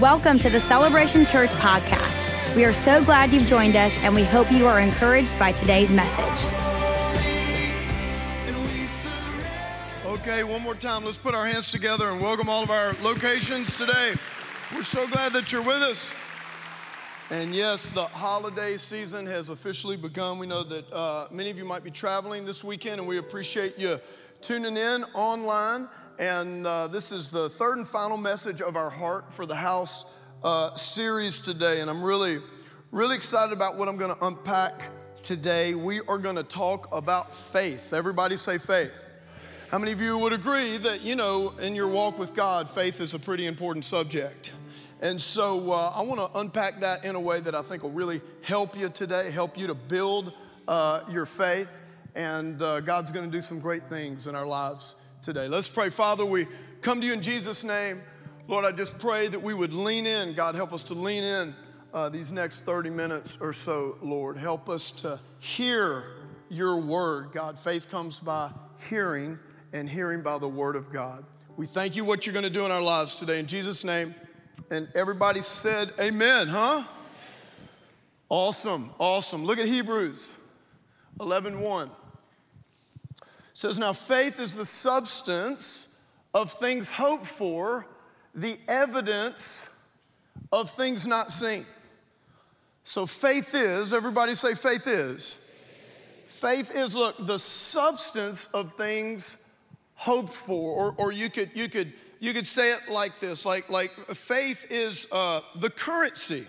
Welcome to the Celebration Church podcast. We are so glad you've joined us, and we hope you are encouraged by today's message. Okay, one more time, let's put our hands together and welcome all of our locations today. We're so glad that you're with us. And yes, the holiday season has officially begun. We know that many of you might be traveling this weekend, and we appreciate you tuning in online. And this is the third and final message of our Heart for the House series today. And I'm really excited about what I'm going to unpack today. We are going to talk about faith. Everybody say faith. How many of you would agree that, you know, in your walk with God, faith is a pretty important subject? And so I want to unpack that in a way that I think will really help you today, help you to build your faith. And God's going to do some great things in our lives today. Let's pray. Father, we come to you in Jesus' name. Lord, I just pray that we would lean in. God, help us to lean in these next 30 minutes or so, Lord. Help us to hear your word. God, faith comes by hearing, and hearing by the word of God. We thank you what you're going to do in our lives today in Jesus' name. And everybody said amen, huh? Awesome, awesome. Look at Hebrews 11:1. It says, now faith is the substance of things hoped for, the evidence of things not seen. So faith is, everybody say faith is. Faith is, look, the substance of things hoped for, or you could say it like this, like faith is the currency.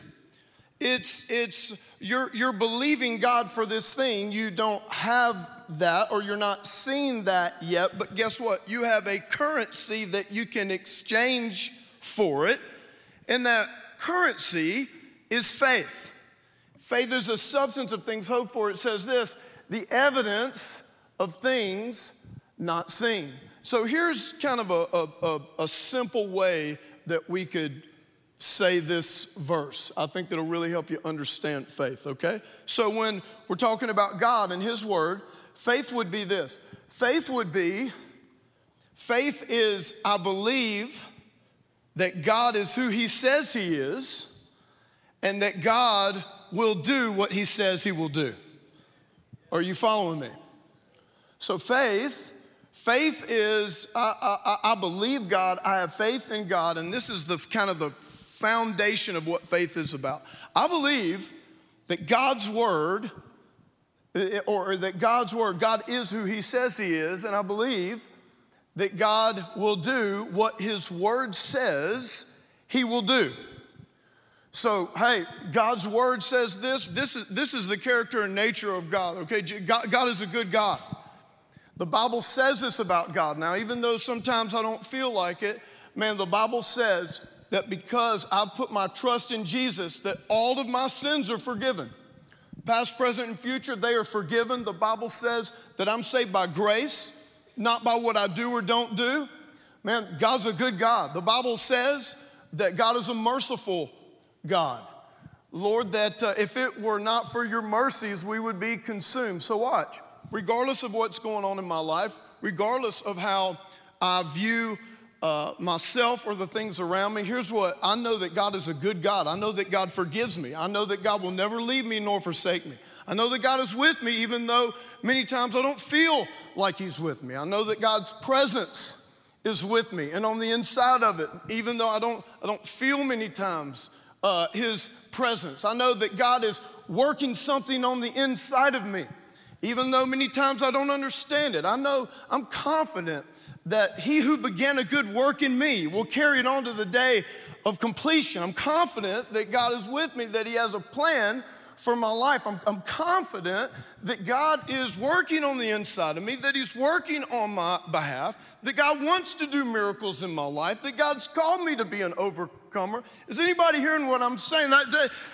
It's you're believing God for this thing. You don't have that, or you're not seeing that yet. But guess what? You have a currency that you can exchange for it, and that currency is faith. Faith is a substance of things hoped for. It says this: the evidence of things not seen. So here's kind of a simple way that we could say this verse. I think that'll really help you understand faith, okay? So when we're talking about God and his word, faith would be this. Faith is, I believe that God is who he says he is, and that God will do what he says he will do. Are you following me? So faith is, I believe God, I have faith in God, and this is the kind of the foundation of what faith is about. I believe that God's word, God is who he says he is, and I believe that God will do what his word says he will do. So, hey, God's word says this. This is the character and nature of God, okay? God is a good God. The Bible says this about God. Now, even though sometimes I don't feel like it, man, the Bible says that because I've put my trust in Jesus, that all of my sins are forgiven. Past, present, and future, they are forgiven. The Bible says that I'm saved by grace, not by what I do or don't do. Man, God's a good God. The Bible says that God is a merciful God. Lord, that if it were not for your mercies, we would be consumed. So watch, regardless of what's going on in my life, regardless of how I view myself or the things around me, here's what, I know that God is a good God. I know that God forgives me. I know that God will never leave me nor forsake me. I know that God is with me, even though many times I don't feel like he's with me. I know that God's presence is with me. And on the inside of it, even though I don't feel many times his presence. I know that God is working something on the inside of me, even though many times I don't understand it. I know, I'm confident that he who began a good work in me will carry it on to the day of completion. I'm confident that God is with me, that he has a plan for my life. I'm confident that God is working on the inside of me, that he's working on my behalf, that God wants to do miracles in my life, that God's called me to be an overcomer. Is anybody hearing what I'm saying?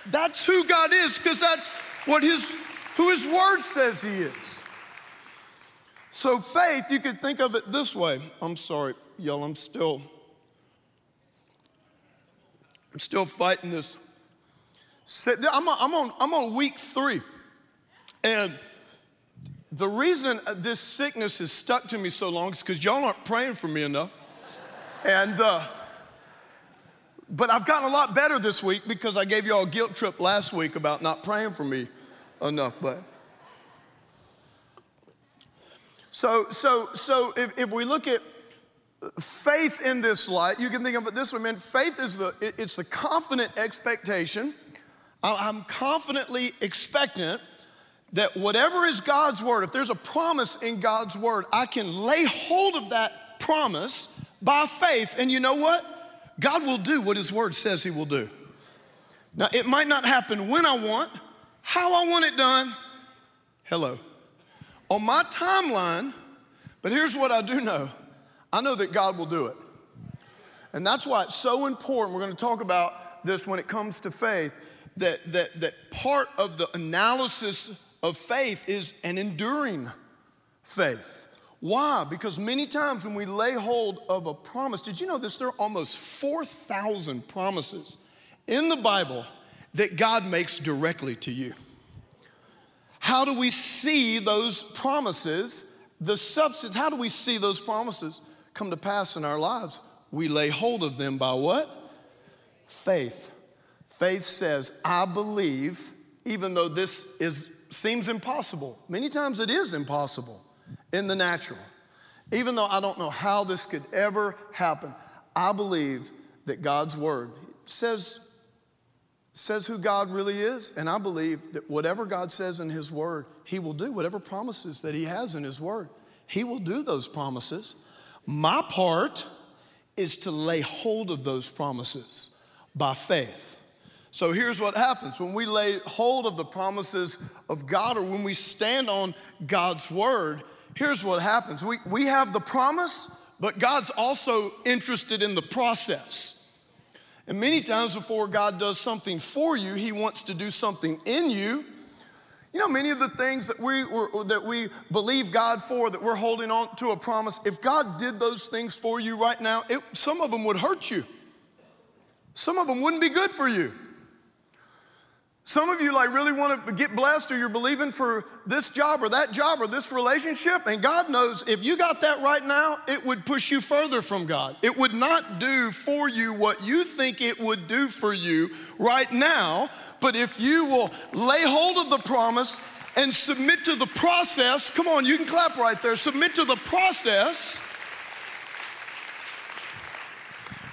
That's who God is, because that's what who his word says he is. So faith, you could think of it this way. I'm sorry, y'all, I'm still fighting this. I'm on week 3, and the reason this sickness has stuck to me so long is because y'all aren't praying for me enough. And But I've gotten a lot better this week because I gave y'all a guilt trip last week about not praying for me enough. But so if we look at faith in this light, you can think of it this way, man. Faith is it's the confident expectation. I'm confidently expectant that whatever is God's word, if there's a promise in God's word, I can lay hold of that promise by faith. And you know what? God will do what his word says he will do. Now, it might not happen when I want, how I want it done, hello, on my timeline, but here's what I do know. I know that God will do it. And that's why it's so important. We're going to talk about this when it comes to faith, that part of the analysis of faith is an enduring faith. Why? Because many times when we lay hold of a promise, did you know this? There are almost 4,000 promises in the Bible that God makes directly to you. How do we see those promises, the substance? How do we see those promises come to pass in our lives? We lay hold of them by what? Faith. Faith says, I believe, even though this seems impossible. Many times it is impossible in the natural. Even though I don't know how this could ever happen, I believe that God's word says who God really is, and I believe that whatever God says in his word, he will do. Whatever promises that he has in his word, he will do those promises. My part is to lay hold of those promises by faith. So here's what happens. When we lay hold of the promises of God, or when we stand on God's word, here's what happens. We have the promise, but God's also interested in the process. And many times before God does something for you, he wants to do something in you. You know, many of the things that we believe God for, that we're holding on to a promise, if God did those things for you right now, some of them would hurt you. Some of them wouldn't be good for you. Some of you really want to get blessed, or you're believing for this job or this relationship, and God knows if you got that right now, it would push you further from God. It would not do for you what you think it would do for you right now, but if you will lay hold of the promise and submit to the process, come on, you can clap right there, submit to the process,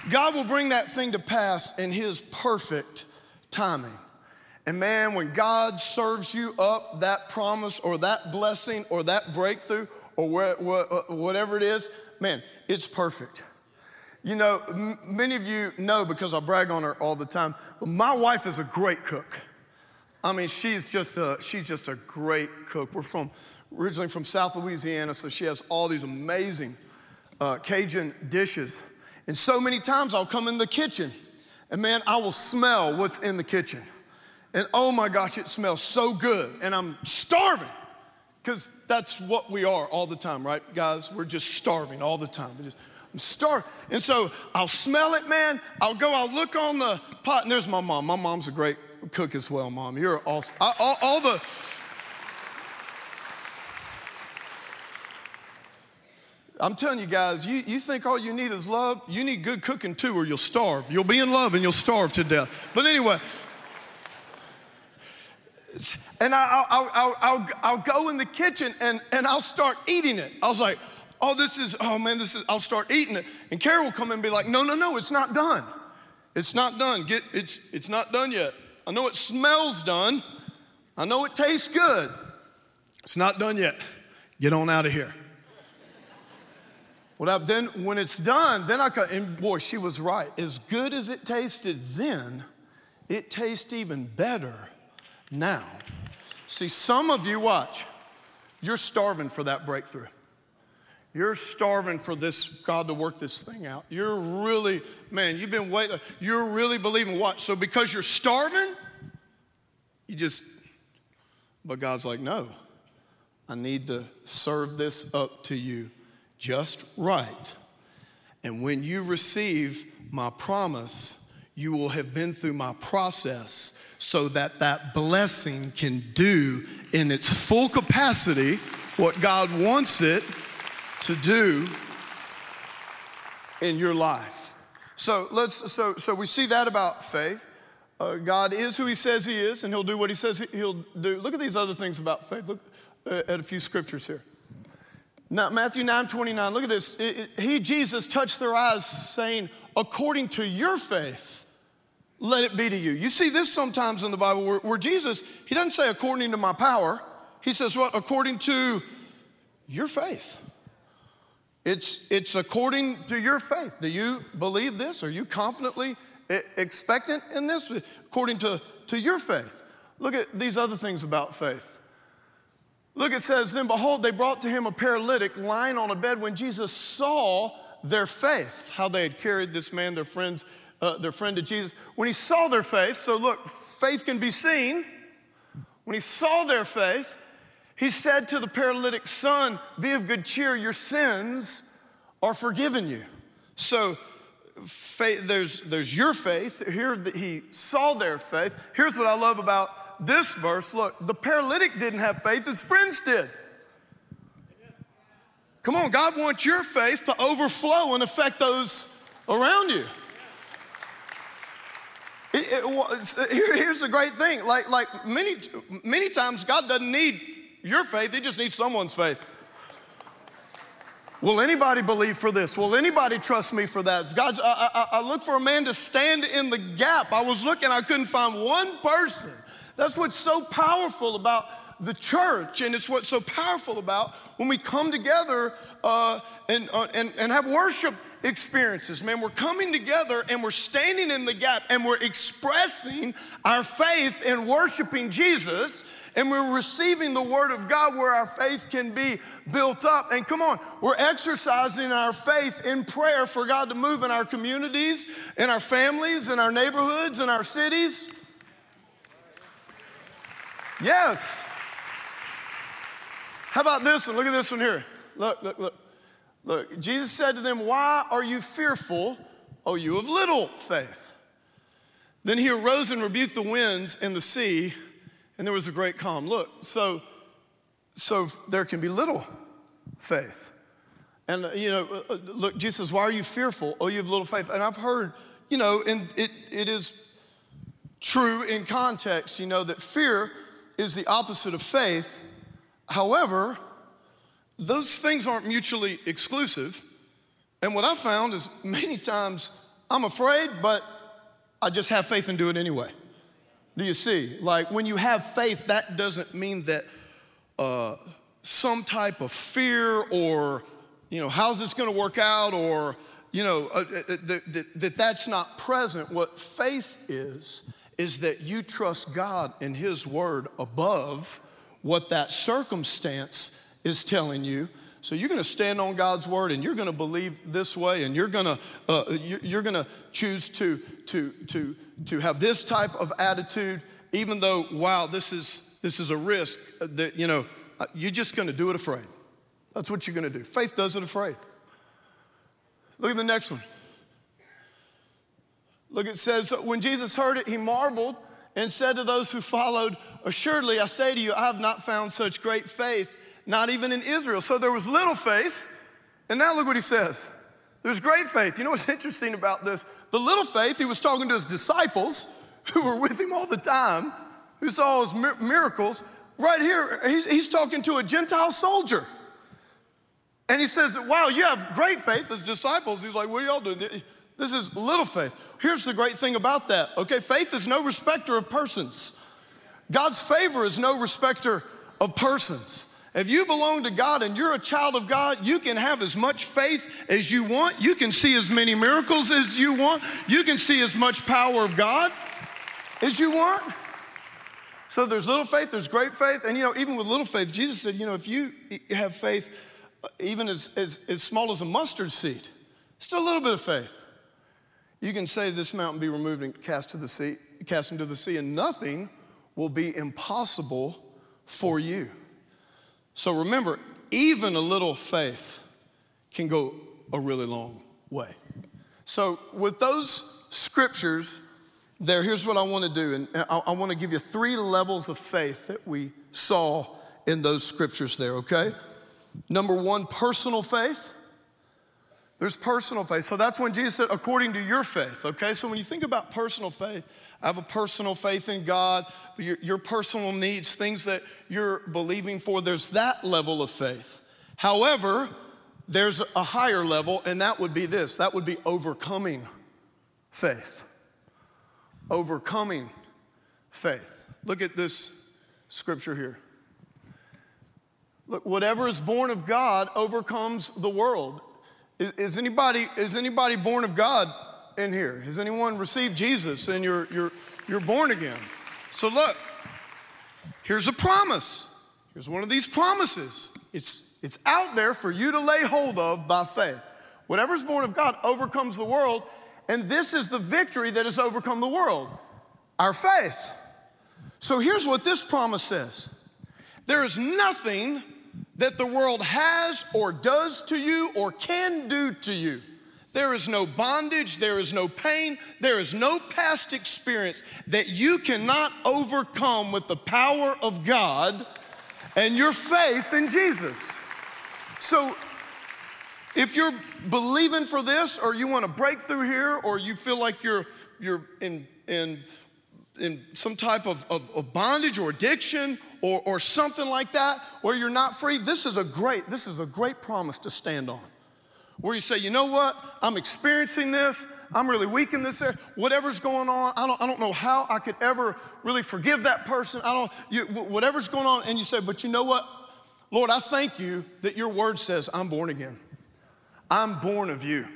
God will bring that thing to pass in his perfect timing. And man, when God serves you up that promise or that blessing or that breakthrough or whatever it is, man, it's perfect. You know, many of you know, because I brag on her all the time, but my wife is a great cook. I mean, she's just a great cook. We're originally from South Louisiana, so she has all these amazing Cajun dishes. And so many times I'll come in the kitchen, and man, I will smell what's in the kitchen. And oh my gosh, it smells so good. And I'm starving, because that's what we are all the time, right, guys? We're just starving all the time. I'm starving. And so I'll smell it, man. I'll look on the pot, and there's my mom. My mom's a great cook as well, Mom. You're awesome. I'm telling you guys, you think all you need is love? You need good cooking too, or you'll starve. You'll be in love and you'll starve to death. But anyway. And I'll go in the kitchen and I'll start eating it. I was like, I'll start eating it. And Carol will come in and be like, no, it's not done. It's not done. It's not done yet. I know it smells done. I know it tastes good. It's not done yet. Get on out of here. Then when it's done, and boy, she was right. As good as it tasted then, it tastes even better now. See, some of you, watch, you're starving for that breakthrough. You're starving for this, God to work this thing out. You're really, man, you've been waiting. You're really believing, watch. So because you're starving, but God's like, no, I need to serve this up to you just right. And when you receive my promise, you will have been through my process, so that that blessing can do in its full capacity what God wants it to do in your life. So we see that about faith. God is who he says he is, and he'll do what he says he'll do. Look at these other things about faith. Look at a few scriptures here. Now, Matthew 9:29, look at this. He, Jesus, touched their eyes, saying, according to your faith, let it be to you. You see this sometimes in the Bible where Jesus, he doesn't say according to my power. He says what? According to your faith. It's according to your faith. Do you believe this? Are you confidently expectant in this? According to your faith. Look at these other things about faith. Look, it says, then behold, they brought to him a paralytic lying on a bed. When Jesus saw their faith, how they had carried this man, their friend to Jesus. When he saw their faith, so look, faith can be seen. When he saw their faith, he said to the paralytic, son, be of good cheer, your sins are forgiven you. So faith, there's your faith. Here he saw their faith. Here's what I love about this verse. Look, the paralytic didn't have faith, his friends did. Come on, God wants your faith to overflow and affect those around you. Here's the great thing. Like many times, God doesn't need your faith, he just needs someone's faith. Will anybody believe for this? Will anybody trust me for that? God's, I look for a man to stand in the gap. I was looking, I couldn't find one person. That's what's so powerful about the church, and it's what's so powerful about when we come together and have worship experiences. Man, we're coming together and we're standing in the gap and we're expressing our faith in worshiping Jesus, and we're receiving the word of God where our faith can be built up. And come on, we're exercising our faith in prayer for God to move in our communities, in our families, in our neighborhoods, in our cities. Yes. How about this one? Look at this one here. Look. Jesus said to them, why are you fearful, O you of little faith? Then he arose and rebuked the winds and the sea, and there was a great calm. Look, so there can be little faith. And, look, Jesus says, why are you fearful, O you of little faith? And I've heard, and it is true in context, that fear is the opposite of faith. However, those things aren't mutually exclusive. And what I found is many times I'm afraid, but I just have faith and do it anyway. Do you see? Like when you have faith, that doesn't mean that some type of fear or, how's this going to work out or, that's not present. What faith is that you trust God and his word above what that circumstance is telling you. So you're gonna stand on God's word and you're gonna believe this way and you're gonna choose to have this type of attitude, even though, wow, this is a risk that, you're just gonna do it afraid. That's what you're gonna do. Faith does it afraid. Look at the next one. Look, it says, when Jesus heard it, he marveled and said to those who followed, assuredly, I say to you, I have not found such great faith, not even in Israel. So there was little faith, and now look what he says. There's great faith. You know what's interesting about this? The little faith, he was talking to his disciples who were with him all the time, who saw his miracles. Right here, he's talking to a Gentile soldier. And he says, wow, you have great faith as disciples. He's like, what are y'all doing? This is little faith. Here's the great thing about that, okay? Faith is no respecter of persons. God's favor is no respecter of persons. If you belong to God and you're a child of God, you can have as much faith as you want. You can see as many miracles as you want. You can see as much power of God as you want. So there's little faith, there's great faith. And, even with little faith, Jesus said, if you have faith even as small as a mustard seed, still a little bit of faith. You can say this mountain be removed and cast into the sea, and nothing will be impossible for you. So remember, even a little faith can go a really long way. So with those scriptures there, here's what I want to do. And I want to give you three levels of faith that we saw in those scriptures there, okay? Number one, personal faith. There's personal faith. So that's when Jesus said, according to your faith, okay? So when you think about personal faith, I have a personal faith in God, but your personal needs, things that you're believing for, there's that level of faith. However, there's a higher level, and that would be this. That would be overcoming faith. Overcoming faith. Look at this scripture here. Look, whatever is born of God overcomes the world. Is anybody born of God in here? Has anyone received Jesus and you're born again? So look, here's a promise. Here's one of these promises. It's out there for you to lay hold of by faith. Whatever's born of God overcomes the world, and this is the victory that has overcome the world, our faith. So here's what this promise says. There is nothing that the world has or does to you or can do to you. There is no bondage, there is no pain, there is no past experience that you cannot overcome with the power of God and your faith in Jesus. So if you're believing for this, or you want a breakthrough here, or you feel like you're in some type of bondage or addiction or something like that, where you're not free, this is a great promise to stand on. Where you say, you know what, I'm experiencing this, I'm really weak in this area, whatever's going on, I don't know how I could ever really forgive that person, whatever's going on, and you say, but you know what, Lord, I thank you that your word says I'm born again. I'm born of you.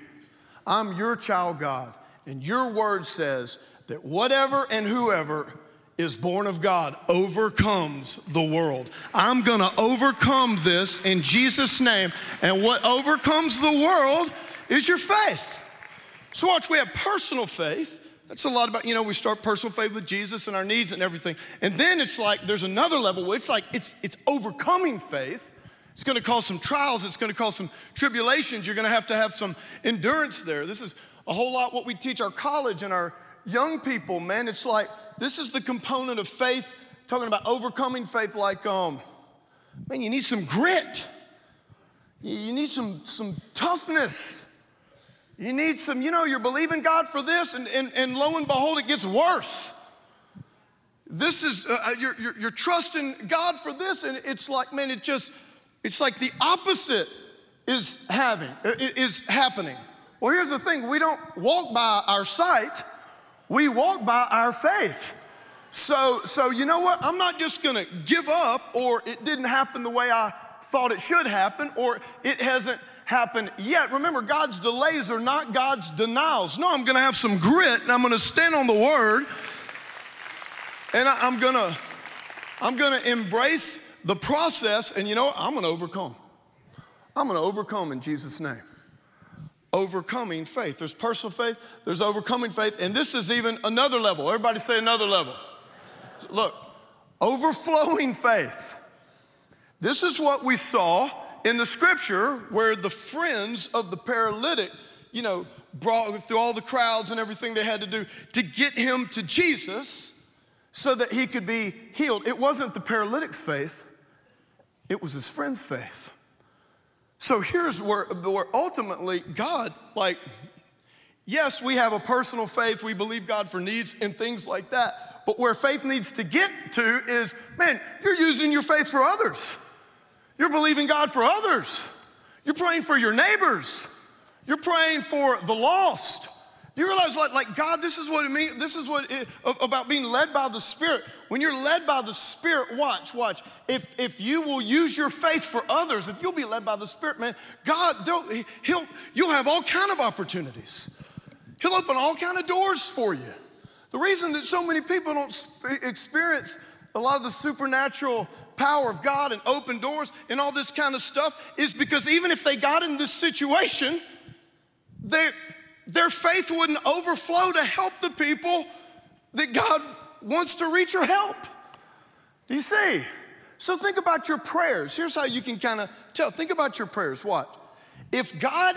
I'm your child, God, and your word says that whatever and whoever is born of God overcomes the world. I'm gonna overcome this in Jesus' name. And what overcomes the world is your faith. So watch, we have personal faith. That's a lot about, we start personal faith with Jesus and our needs and everything. And then it's like, there's another level where it's overcoming faith. It's gonna cause some trials. It's gonna cause some tribulations. You're gonna have to have some endurance there. This is a whole lot what we teach our college and our young people, man. It's like, this is the component of faith, talking about overcoming faith, like, you need some grit. You need some toughness. You need some, you're believing God for this, and lo and behold, it gets worse. This is, you're trusting God for this, and it's like, man, it's like the opposite is happening. Well, here's the thing, we don't walk by our sight, we walk by our faith. So you know what? I'm not just gonna give up, or it didn't happen the way I thought it should happen, or it hasn't happened yet. Remember, God's delays are not God's denials. No, I'm gonna have some grit, and I'm gonna stand on the word, and I'm gonna embrace the process, and you know what? I'm gonna overcome. I'm gonna overcome in Jesus' name. Overcoming faith. There's personal faith, there's overcoming faith, and this is even another level. Everybody say another level. Look, overflowing faith. This is what we saw in the scripture where the friends of the paralytic, brought through all the crowds and everything they had to do to get him to Jesus so that he could be healed. It wasn't the paralytic's faith, it was his friend's faith. So here's where ultimately God, like, yes, we have a personal faith. We believe God for needs and things like that. But where faith needs to get to is, man, you're using your faith for others. You're believing God for others. You're praying for your neighbors. You're praying for the lost. Do you realize, like God, this is what it means. This is what it, about being led by the Spirit. When you're led by the Spirit, watch. If you will use your faith for others, if you'll be led by the Spirit, man, God, you'll have all kind of opportunities. He'll open all kind of doors for you. The reason that so many people don't experience a lot of the supernatural power of God and open doors and all this kind of stuff is because even if they got in this situation, their faith wouldn't overflow to help the people that God wants to reach or help. Do you see? So think about your prayers. Here's how you can kind of tell. Think about your prayers. What? If God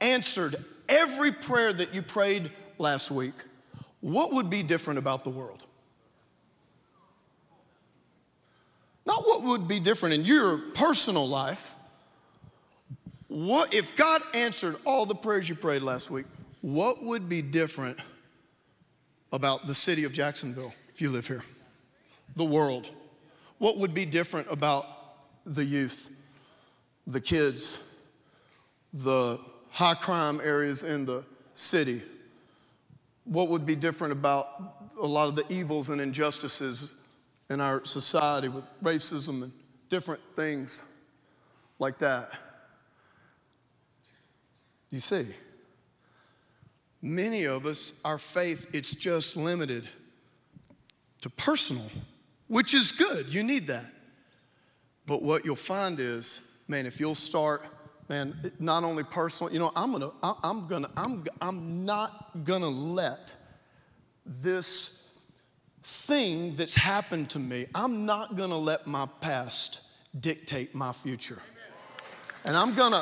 answered every prayer that you prayed last week, what would be different about the world? Not what would be different in your personal life, What if God answered all the prayers you prayed last week, what would be different about the city of Jacksonville if you live here? The world. What would be different about the youth, the kids, the high crime areas in the city? What would be different about a lot of the evils and injustices in our society with racism and different things like that? You see, many of us, our faith, it's just limited to personal, which is good. You need that. But what you'll find is, man, if you'll start, man, not only personal, you know, I'm not gonna let this thing that's happened to me, I'm not gonna let my past dictate my future. And I'm gonna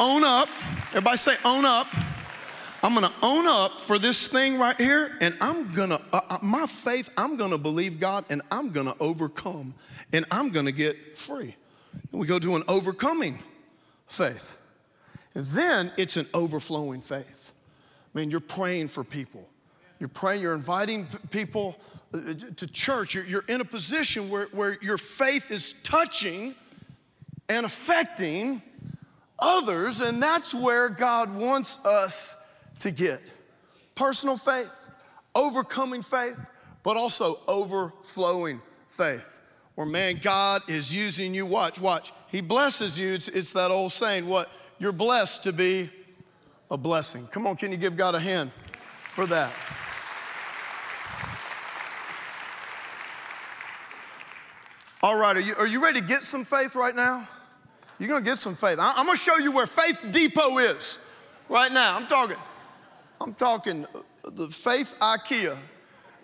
own up. Everybody say own up. I'm gonna own up for this thing right here, and my faith, I'm gonna believe God, and I'm gonna overcome, and I'm gonna get free. And we go to an overcoming faith. And then it's an overflowing faith. I mean, you're praying for people. You're praying, you're inviting people to church. You're in a position where your faith is touching and affecting others, and that's where God wants us to get. Personal faith, overcoming faith, but also overflowing faith, where, man, God is using you. Watch. He blesses you. It's that old saying, what? You're blessed to be a blessing. Come on, can you give God a hand for that? All right, are you ready to get some faith right now? You're going to get some faith. I'm going to show you where Faith Depot is right now. I'm talking the Faith IKEA.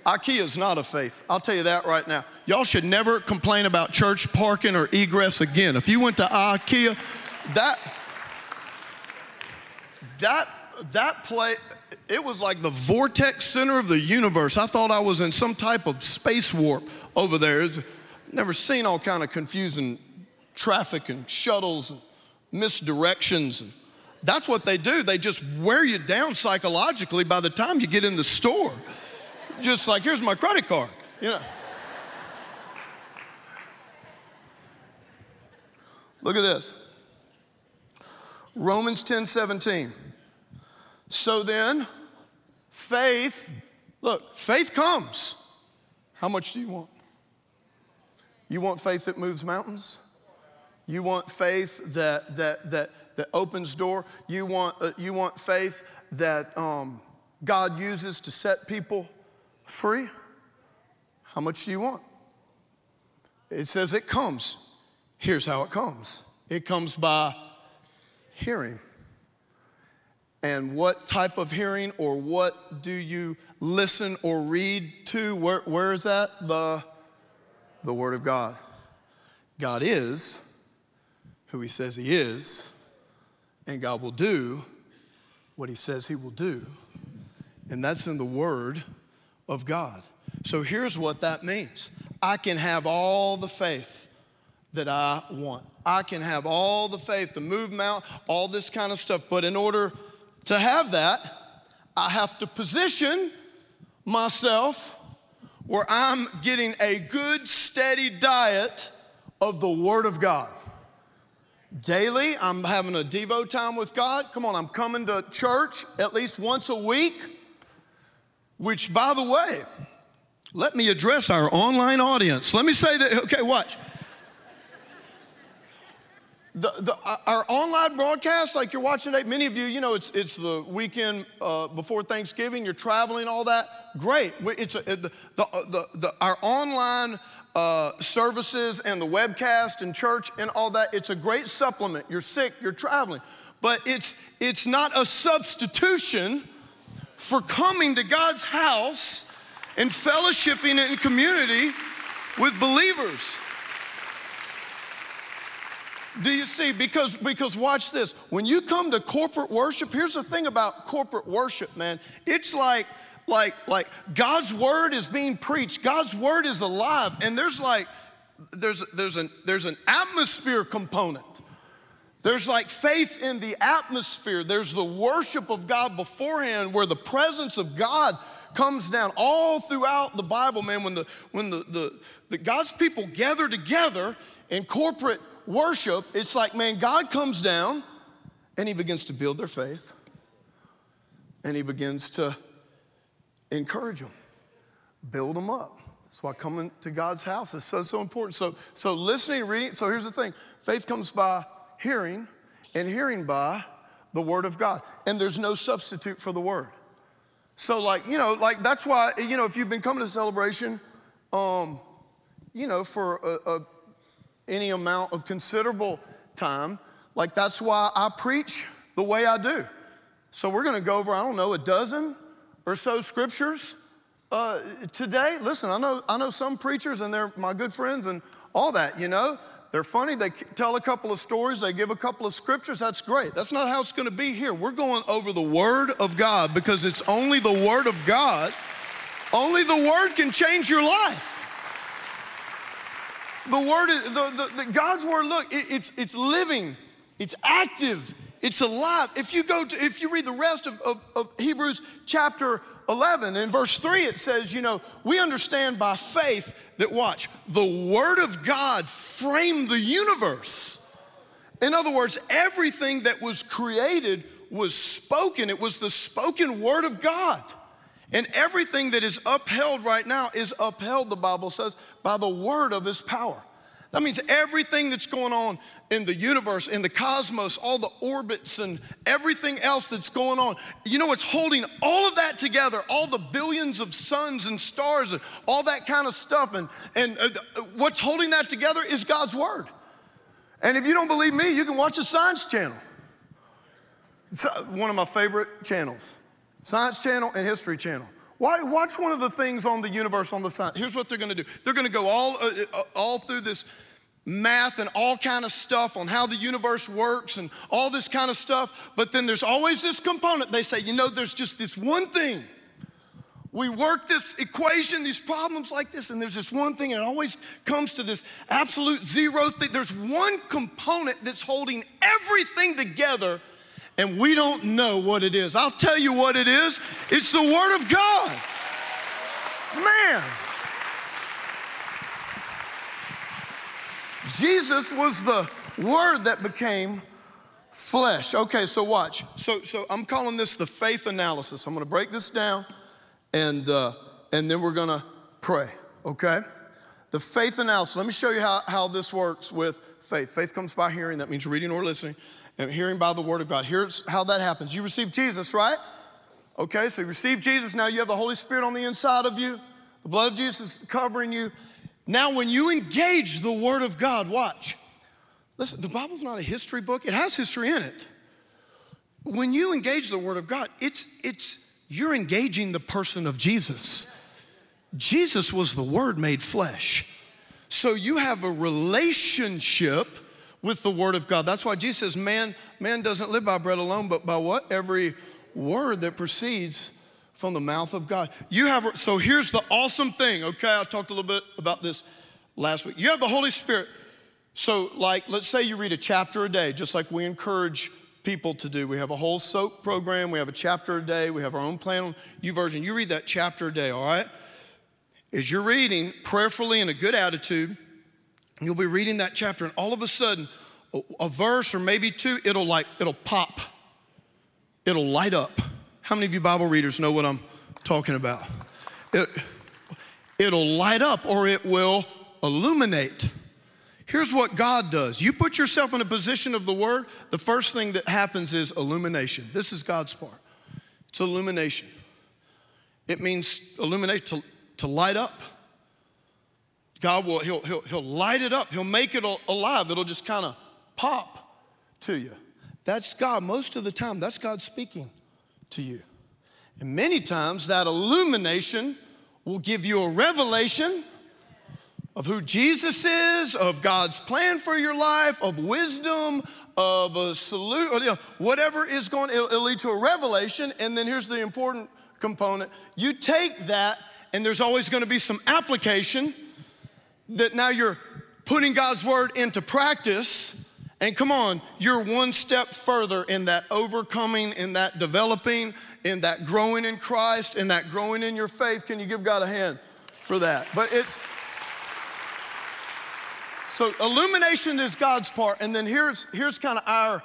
IKEA's not a faith. I'll tell you that right now. Y'all should never complain about church parking or egress again. If you went to IKEA, that place, it was like the vortex center of the universe. I thought I was in some type of space warp over there. It's, never seen all kind of confusing traffic and shuttles and misdirections. That's what they do. They just wear you down psychologically by the time you get in the store. Just like, here's my credit card, you know. Look at this. Romans 10:17. So then, faith comes. How much do you want? You want faith that moves mountains? You want faith that opens door? You want faith that God uses to set people free? How much do you want? It says it comes. Here's how it comes. It comes by hearing. And what type of hearing, or what do you listen or read to? Where is that? The Word of God. God is who He says He is, and God will do what He says He will do. And that's in the Word of God. So here's what that means. I can have all the faith that I want. I can have all the faith, the move mount, all this kind of stuff. But in order to have that, I have to position myself where I'm getting a good, steady diet of the Word of God. Daily, I'm having a devo time with God. Come on, I'm coming to church at least once a week, which, by the way, let me address our online audience. Let me say that, okay, watch. Our online broadcast, like you're watching today, many of you, you know, it's the weekend before Thanksgiving. You're traveling, all that. Great. Our online services and the webcast and church and all that. It's a great supplement. You're sick. You're traveling, but it's not a substitution for coming to God's house and fellowshipping in community with believers. Do you see? Because watch this. When you come to corporate worship, here's the thing about corporate worship, man. It's like God's word is being preached. God's word is alive, and there's an atmosphere component There's like faith in the atmosphere. There's the worship of God beforehand where the presence of God comes down all throughout the Bible, man. When the God's people gather together in corporate worship, it's like, man, God comes down and he begins to build their faith and he begins to encourage them, build them up. That's why coming to God's house is so, so important. So listening, reading. So here's the thing. Faith comes by hearing, and hearing by the word of God. And there's no substitute for the word. So like that's why, if you've been coming to Celebration, for any amount of considerable time, like that's why I preach the way I do. So we're going to go over, I don't know, a dozen or so scriptures today. Listen, I know some preachers, and they're my good friends and all that, They're funny, they tell a couple of stories, they give a couple of scriptures, that's great. That's not how it's gonna be here. We're going over the Word of God because it's only the Word of God. Only the Word can change your life. The Word, God's Word, look, it's living, it's active, it's alive. If you read the rest of Hebrews chapter 11, in verse 3, it says, we understand by faith that, watch, the Word of God framed the universe. In other words, everything that was created was spoken. It was the spoken Word of God. And everything that is upheld right now is upheld, the Bible says, by the word of his power. That means everything that's going on in the universe, in the cosmos, all the orbits and everything else that's going on. What's holding all of that together, all the billions of suns and stars and all that kind of stuff, and what's holding that together is God's word. And if you don't believe me, you can watch the Science Channel. It's one of my favorite channels, Science Channel and History Channel. Watch one of the things on the universe, on the science. Here's what they're going to do. They're going to go all through this math and all kind of stuff on how the universe works and all this kind of stuff. But then there's always this component. They say, there's just this one thing. We work this equation, these problems like this, and there's this one thing, and it always comes to this absolute zero thing. There's one component that's holding everything together, and we don't know what it is. I'll tell you what it is. It's the Word of God. Man. Jesus was the Word that became flesh. Okay, so watch. So I'm calling this the faith analysis. I'm going to break this down, and then we're going to pray, okay? The faith analysis. Let me show you how this works with faith. Faith comes by hearing. That means reading or listening. And hearing by the word of God. Here's how that happens. You receive Jesus, right? Okay, so you receive Jesus. Now you have the Holy Spirit on the inside of you. The blood of Jesus is covering you. Now when you engage the word of God, watch. Listen, the Bible's not a history book. It has history in it. When you engage the word of God, you're engaging the person of Jesus. Jesus was the word made flesh. So you have a relationship with the word of God. That's why Jesus says, man doesn't live by bread alone, but by what? Every word that proceeds from the mouth of God. So here's the awesome thing, okay? I talked a little bit about this last week. You have the Holy Spirit. So like, let's say you read a chapter a day, just like we encourage people to do. We have a whole SOAP program. We have a chapter a day. We have our own plan on YouVersion. You read that chapter a day, all right? As you're reading prayerfully in a good attitude, you'll be reading that chapter, and all of a sudden, a verse or maybe two, it'll pop. It'll light up. How many of you Bible readers know what I'm talking about? It'll light up, or it will illuminate. Here's what God does. You put yourself in a position of the word, the first thing that happens is illumination. This is God's part. It's illumination. It means illuminate, to light up. God will, he'll light it up. He'll make it alive. It'll just kind of pop to you. That's God. Most of the time, that's God speaking to you. And many times that illumination will give you a revelation of who Jesus is, of God's plan for your life, of wisdom, of a salute, whatever is going, it'll lead to a revelation. And then here's the important component. You take that, and there's always going to be some application that now you're putting God's word into practice, And come on, you're one step further in that overcoming, in that developing, in that growing in Christ, in that growing in your faith. Can you give God a hand for that? But it's, so illumination is God's part. And then here's kind of our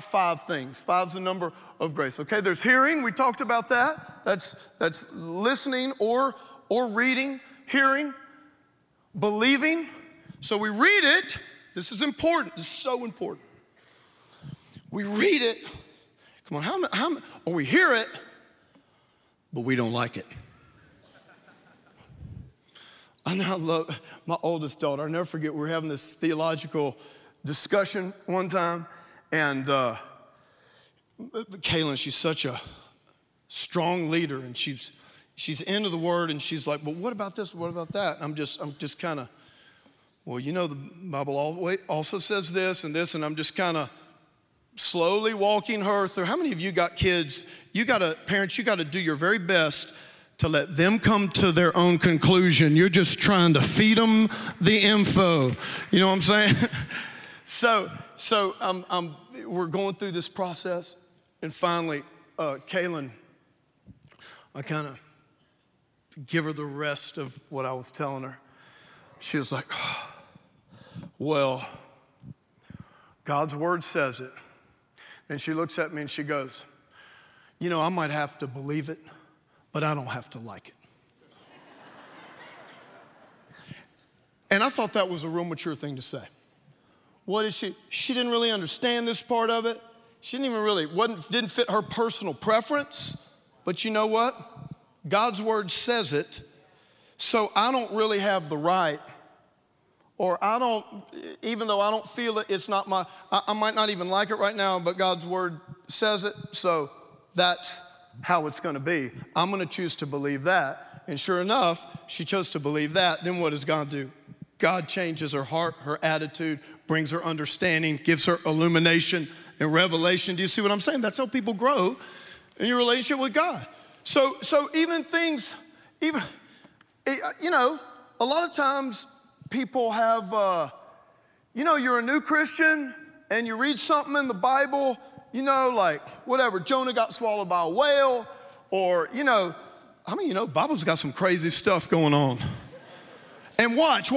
five things. Five's the number of grace, okay? There's hearing, we talked about that. That's listening or reading, hearing, believing. So we read it. This is important. This is so important. We read it. Come on, how or we hear it, but we don't like it. I love my oldest daughter. I'll never forget, we were having this theological discussion one time, and Kaylin, she's such a strong leader, and she's into the word, and she's like, "But what about this? What about that?" I'm just kind of, well, you know, the Bible also says this, and I'm just kind of slowly walking her through. How many of you got kids? Parents, you got to do your very best to let them come to their own conclusion. You're just trying to feed them the info. You know what I'm saying? So we're going through this process, and finally, Kaylin, I kind of give her the rest of what I was telling her. She was like, "Oh, well, God's word says it." And she looks at me and she goes, "You know, I might have to believe it, but I don't have to like it." And I thought that was a real mature thing to say. What is she? She didn't really understand this part of it. She didn't even really, didn't fit her personal preference. But you know what? God's word says it. So I don't really have the right, or even though I don't feel it, it's not my, I might not even like it right now, but God's word says it, so that's how it's gonna be. I'm gonna choose to believe that. And sure enough, she chose to believe that. Then what does God do? God changes her heart, her attitude, brings her understanding, gives her illumination and revelation. Do you see what I'm saying? That's how people grow in your relationship with God. So even things, you know, a lot of times people have, you know, you're a new Christian and you read something in the Bible, you know, like whatever, Jonah got swallowed by a whale, or, you know, I mean, you know, Bible's got some crazy stuff going on. And watch,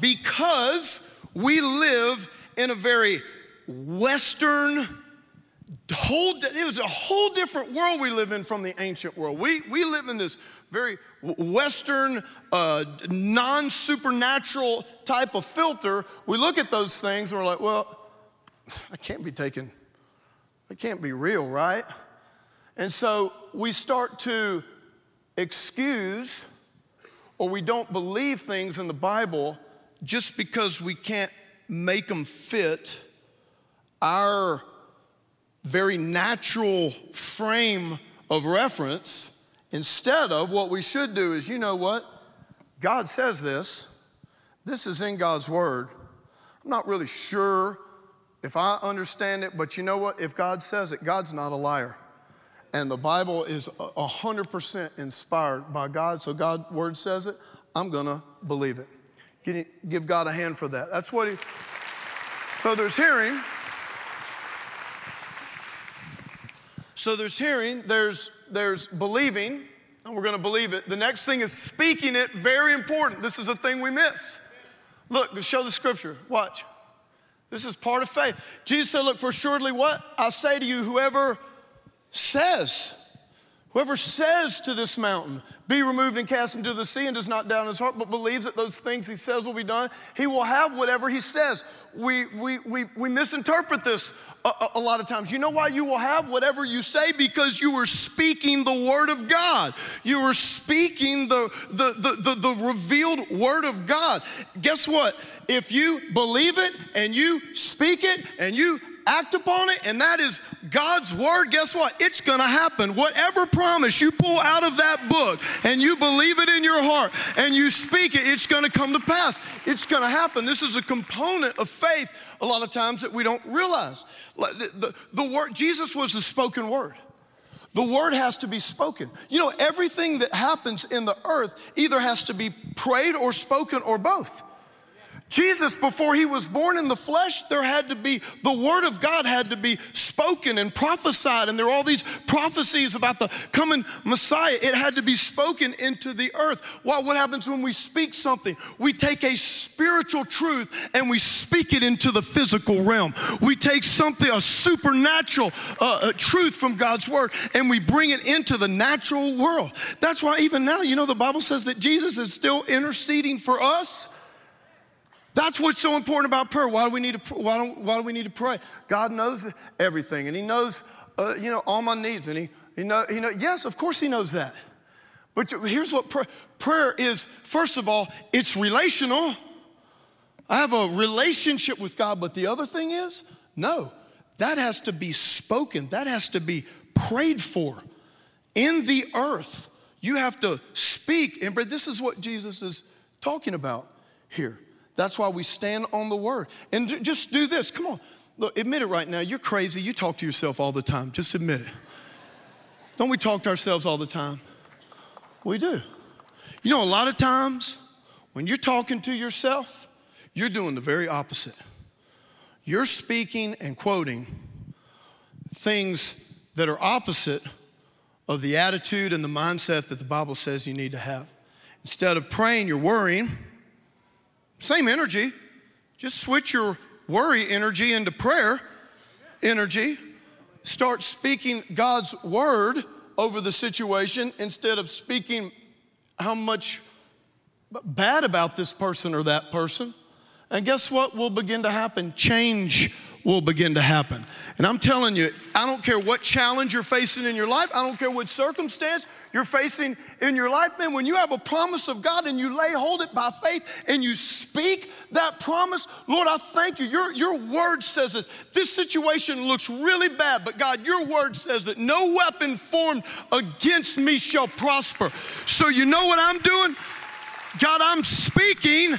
because we live in a very Western it was a whole different world we live in from the ancient world. We live in this very Western, non-supernatural type of filter. We look at those things and we're like, well, that can't be real, right? And so we start to excuse, or we don't believe things in the Bible just because we can't make them fit our very natural frame of reference, instead of what we should do is, you know what? God says this. This is in God's word. I'm not really sure if I understand it, but you know what? If God says it, God's not a liar. And the Bible is 100% inspired by God, so God's word says it, I'm gonna believe it. Give God a hand for that. That's what he, so there's hearing. So there's hearing, there's believing, and we're gonna believe it. The next thing is speaking it, very important. This is a thing we miss. Look, show the scripture, watch. This is part of faith. Jesus said, look, for assuredly what? I say to you, whoever says to this mountain, be removed and cast into the sea, and does not doubt in his heart, but believes that those things he says will be done, he will have whatever he says. We misinterpret this a lot of times. You know why you will have whatever you say? Because you were speaking the word of God. You were speaking the revealed word of God. Guess what? If you believe it and you speak it and you act upon it, and that is God's word, guess what? It's gonna happen. Whatever promise you pull out of that book and you believe it in your heart and you speak it, it's gonna come to pass. It's gonna happen. This is a component of faith a lot of times that we don't realize. The word, Jesus was the spoken word. The word has to be spoken. You know, everything that happens in the earth either has to be prayed or spoken or both. Jesus, before he was born in the flesh, there had to be, the word of God had to be spoken and prophesied, and there were all these prophecies about the coming Messiah. It had to be spoken into the earth. Well, what happens when we speak something? We take a spiritual truth and we speak it into the physical realm. We take something, a supernatural truth from God's word, and we bring it into the natural world. That's why even now, you know, the Bible says that Jesus is still interceding for us. That's what's so important about prayer. Why do we need to pray? God knows everything, and he knows, all my needs, and he yes, of course he knows that. But here's what prayer is. First of all, it's relational. I have a relationship with God, but the other thing is, no, that has to be spoken. That has to be prayed for in the earth. You have to speak, and this is what Jesus is talking about here. That's why we stand on the word. And just do this, come on. Look, admit it right now, you're crazy. You talk to yourself all the time, just admit it. Don't we talk to ourselves all the time? We do. You know, a lot of times when you're talking to yourself, you're doing the very opposite. You're speaking and quoting things that are opposite of the attitude and the mindset that the Bible says you need to have. Instead of praying, you're worrying. Same energy, just switch your worry energy into prayer energy. Start speaking God's word over the situation instead of speaking how much bad about this person or that person. And guess what will begin to happen? Change will begin to happen. And I'm telling you, I don't care what challenge you're facing in your life. I don't care what circumstance you're facing in your life. Man, when you have a promise of God and you lay hold it by faith and you speak that promise, Lord, I thank you. Your word says this. This situation looks really bad, but God, your word says that no weapon formed against me shall prosper. So you know what I'm doing? God, I'm speaking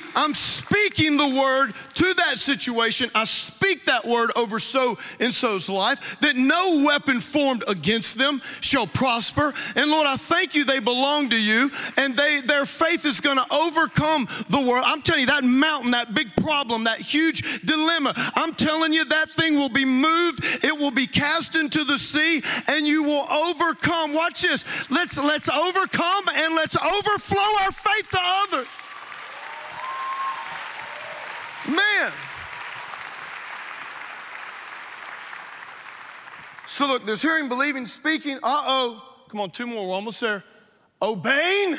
the word to that situation. I speak that word over so and so's life that no weapon formed against them shall prosper. And Lord, I thank you they belong to you and their faith is gonna overcome the world. I'm telling you, that mountain, that big problem, that huge dilemma, I'm telling you that thing will be moved, it will be cast into the sea and you will overcome. Watch this, let's overcome and let's overflow our faith to others. Man. So look, there's hearing, believing, speaking. Come on, two more. We're almost there. Obeying.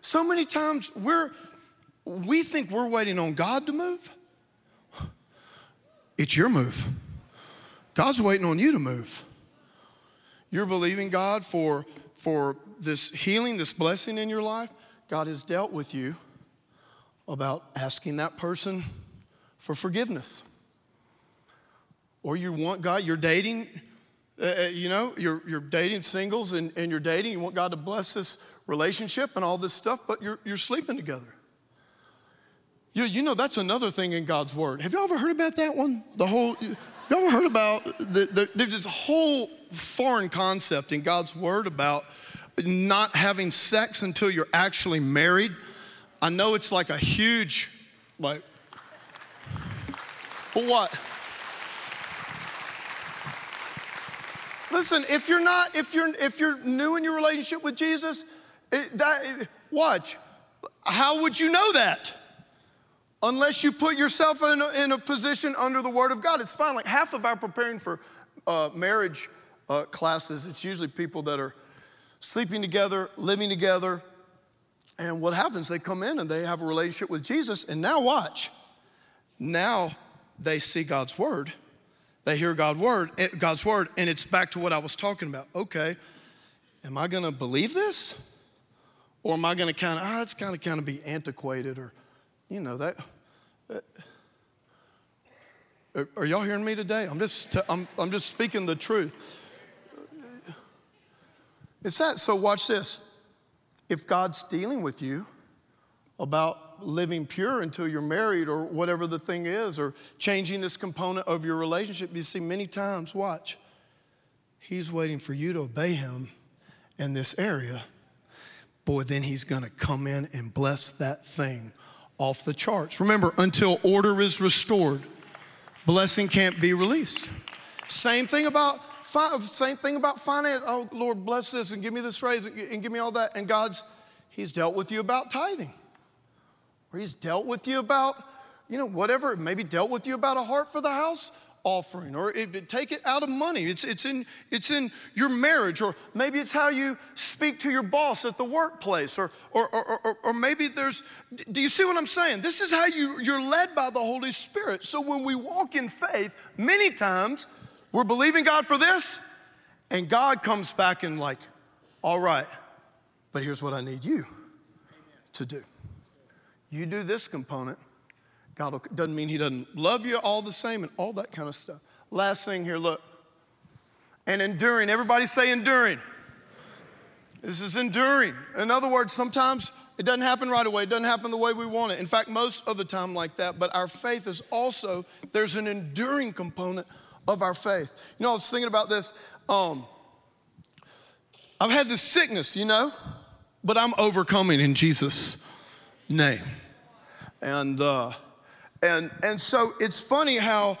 So many times we think we're waiting on God to move. It's your move. God's waiting on you to move. You're believing God for this healing, this blessing in your life. God has dealt with you about asking that person for forgiveness. Or you want God, you're dating, you're dating singles and you're dating, you want God to bless this relationship and all this stuff, but you're sleeping together. You know, that's another thing in God's word. Have you ever heard about that one? Y'all ever heard about, there's this whole foreign concept in God's word about not having sex until you're actually married. I know it's like a huge, but what? Listen, if you're new in your relationship with Jesus, watch, how would you know that? Unless you put yourself in a position under the word of God. It's fine, like half of our preparing for marriage classes, it's usually people that are sleeping together, living together, and what happens, they come in and they have a relationship with Jesus, and now watch, now they see God's word, they hear God's word, and it's back to what I was talking about. Okay, am I gonna believe this? Or am I gonna it's gonna kinda be antiquated or, you know, that are y'all hearing me today? I'm just speaking the truth. It's that, so watch this. If God's dealing with you about living pure until you're married or whatever the thing is or changing this component of your relationship, you see many times, watch, he's waiting for you to obey him in this area boy, then he's going to come in and bless that thing off the charts. Remember, until order is restored, blessing can't be released. Same thing about finance. Oh, Lord, bless this and give me this raise and give me all that. And He's dealt with you about tithing. Or he's dealt with you about, whatever. Maybe dealt with you about a Heart for the House offering. Or take it out of money. It's in your marriage. Or maybe it's how you speak to your boss at the workplace. Or maybe do you see what I'm saying? This is how you're led by the Holy Spirit. So when we walk in faith, many times we're believing God for this, and God comes back and all right, but here's what I need you to do. You do this component. God doesn't mean he doesn't love you all the same and all that kind of stuff. Last thing here, look. And enduring. Everybody say enduring. This is enduring. In other words, sometimes it doesn't happen right away. It doesn't happen the way we want it. In fact, most of the time like that. But our faith is also, there's an enduring component of our faith. I was thinking about this. I've had this sickness, but I'm overcoming in Jesus' name. And so it's funny how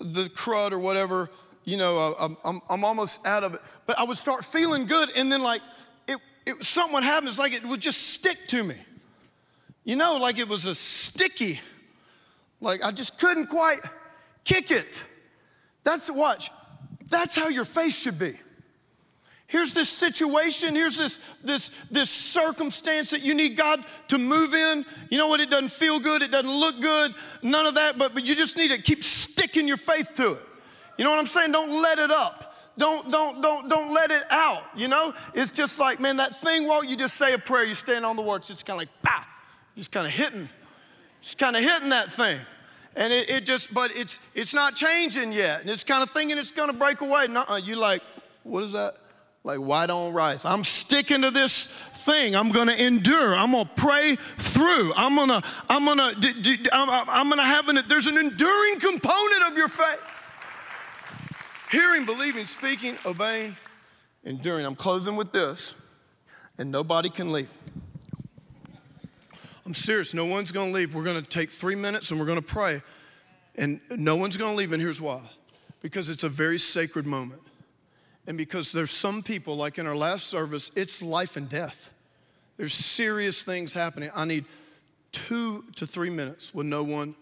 the crud or whatever, I'm almost out of it. But I would start feeling good, and then something would happen. It's like it would just stick to me. It was a sticky. I just couldn't quite kick it. That's how your faith should be. Here's this situation, here's this circumstance that you need God to move in. You know what, it doesn't feel good, it doesn't look good, none of that, but you just need to keep sticking your faith to it. You know what I'm saying? Don't let it up. Don't let it out, It's just that thing, won't you just say a prayer, you stand on the words, it's kind of bah! Just kind of hitting that thing. And it's not changing yet. And it's kind of thinking it's going to break away. Nuh-uh, you what is that? White on rice. I'm sticking to this thing. I'm going to endure. I'm going to pray through. There's an enduring component of your faith. Hearing, believing, speaking, obeying, enduring. I'm closing with this, and nobody can leave. I'm serious, no one's gonna leave. We're gonna take 3 minutes and we're gonna pray. And no one's gonna leave, and here's why. Because it's a very sacred moment. And because there's some people, in our last service, it's life and death. There's serious things happening. I need 2 to 3 minutes with no one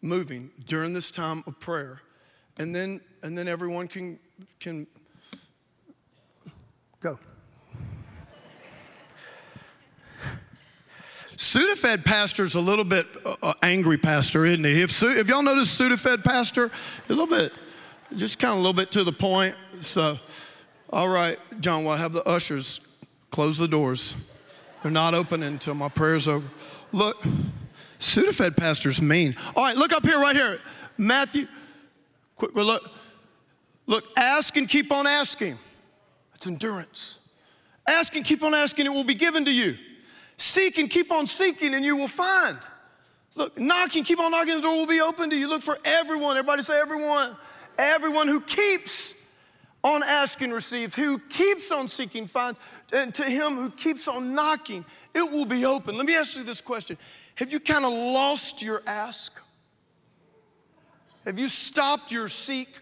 moving during this time of prayer. And then everyone can go. Sudafed pastor's a little bit angry pastor, isn't he? If y'all notice Sudafed pastor, a little bit, just kind of a little bit to the point. So, all right, John, we'll have the ushers close the doors. They're not opening until my prayer's over. Look, Sudafed pastor's mean. All right, look up here, right here. Matthew, quick, look, ask and keep on asking. That's endurance. Ask and keep on asking, it will be given to you. Seek and keep on seeking, and you will find. Look, knock and keep on knocking, the door will be open to you. Look for everyone. Everybody say everyone. Everyone who keeps on asking receives, who keeps on seeking finds, and to him who keeps on knocking, it will be open. Let me ask you this question. Have you kind of lost your ask? Have you stopped your seek?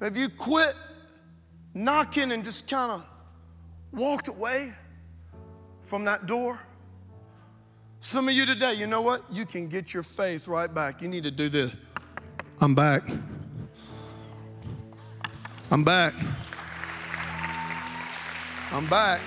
Have you quit knocking and just kind of walked away from that door? Some of you today, you know what? You can get your faith right back. You need to do this. I'm back. I'm back. I'm back.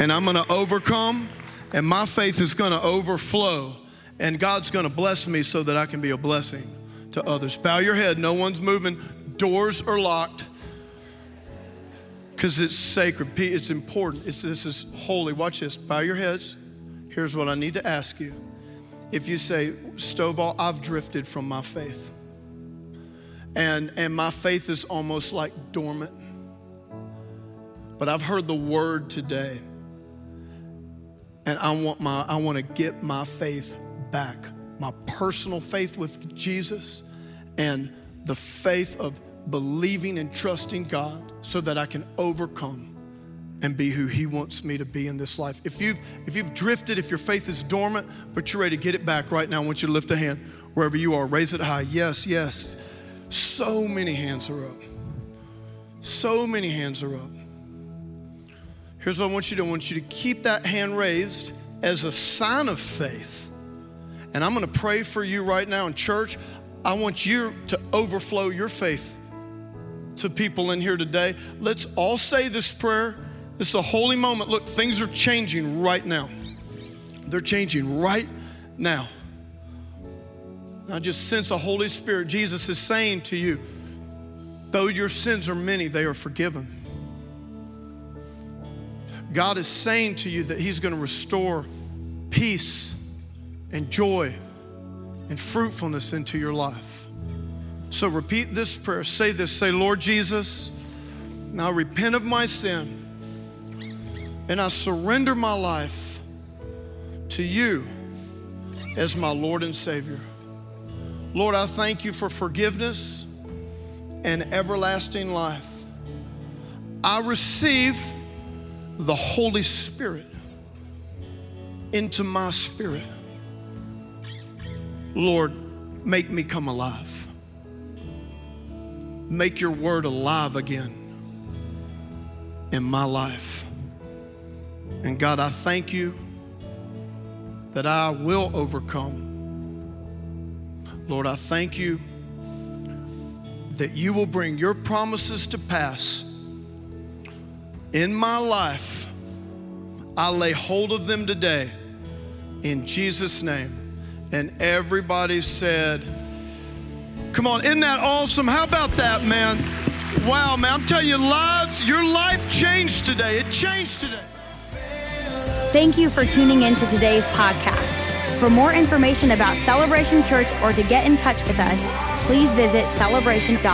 And I'm going to overcome, and my faith is going to overflow, and God's going to bless me so that I can be a blessing to others. Bow your head. No one's moving. Doors are locked. Because it's sacred, it's important, this is holy. Watch this, bow your heads. Here's what I need to ask you. If you say, Stovall, I've drifted from my faith, and my faith is almost dormant, but I've heard the word today, and I want to get my faith back, my personal faith with Jesus, and the faith of believing and trusting God so that I can overcome and be who He wants me to be in this life. If you've drifted, if your faith is dormant, but you're ready to get it back right now, I want you to lift a hand. Wherever you are, raise it high. Yes, yes. So many hands are up. So many hands are up. Here's what I want you to do. I want you to keep that hand raised as a sign of faith. And I'm going to pray for you right now in church. I want you to overflow your faith to people in here today. Let's all say this prayer. This is a holy moment. Look, things are changing right now. They're changing right now. I just sense the Holy Spirit. Jesus is saying to you, though your sins are many, they are forgiven. God is saying to you that He's going to restore peace and joy and fruitfulness into your life. So repeat this prayer. Say this. Say, Lord Jesus, now I repent of my sin and I surrender my life to You as my Lord and Savior. Lord, I thank You for forgiveness and everlasting life. I receive the Holy Spirit into my spirit. Lord, make me come alive. Make Your word alive again in my life. And God, I thank You that I will overcome. Lord, I thank You that You will bring Your promises to pass in my life. I lay hold of them today in Jesus' name. And everybody said, come on, isn't that awesome? How about that, man? Wow, man, I'm telling you, lives, your life changed today. It changed today. Thank you for tuning in to today's podcast. For more information about Celebration Church or to get in touch with us, please visit celebration.org.